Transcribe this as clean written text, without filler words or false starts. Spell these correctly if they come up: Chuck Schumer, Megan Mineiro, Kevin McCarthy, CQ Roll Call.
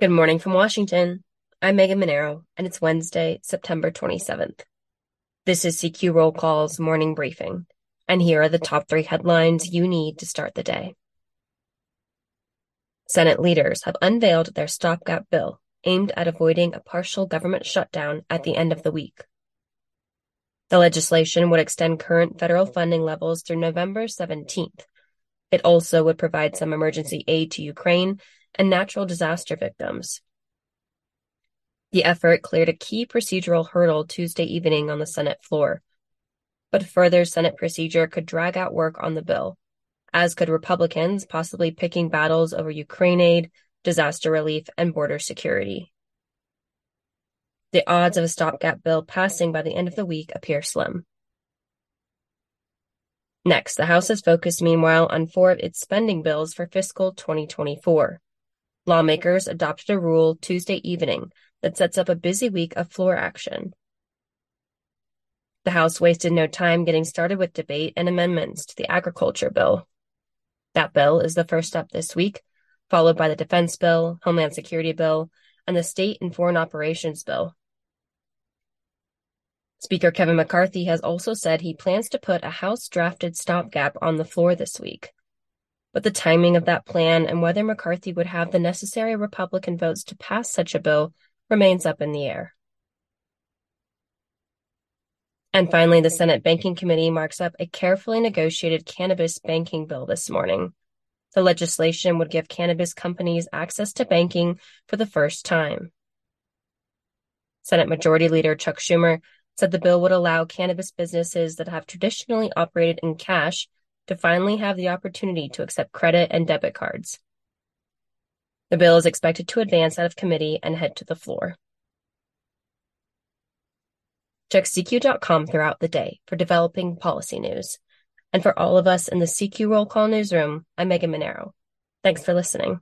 Good morning from Washington. I'm Megan Mineiro, and it's Wednesday, September 27th. This is CQ Roll Call's morning briefing, and here are the top three headlines you need to start the day. Senate leaders have unveiled their stopgap bill, aimed at avoiding a partial government shutdown at the end of the week. The legislation would extend current federal funding levels through November 17th. It also would provide some emergency aid to Ukraine and natural disaster victims. The effort cleared a key procedural hurdle Tuesday evening on the Senate floor, but further Senate procedure could drag out work on the bill, as could Republicans possibly picking battles over Ukraine aid, disaster relief, and border security. The odds of a stopgap bill passing by the end of the week appear slim. Next, the House is focused, meanwhile, on four of its spending bills for fiscal 2024. Lawmakers adopted a rule Tuesday evening that sets up a busy week of floor action. The House wasted no time getting started with debate and amendments to the agriculture bill. That bill is the first up this week, followed by the defense bill, homeland security bill, and the state and foreign operations bill. Speaker Kevin McCarthy has also said he plans to put a House-drafted stopgap on the floor this week. But the timing of that plan and whether McCarthy would have the necessary Republican votes to pass such a bill remains up in the air. And finally, the Senate Banking Committee marks up a carefully negotiated cannabis banking bill this morning. The legislation would give cannabis companies access to banking for the first time. Senate Majority Leader Chuck Schumer said the bill would allow cannabis businesses that have traditionally operated in cash to finally have the opportunity to accept credit and debit cards. The bill is expected to advance out of committee and head to the floor. Check CQ.com throughout the day for developing policy news. And for all of us in the CQ Roll Call newsroom, I'm Megan Mineiro. Thanks for listening.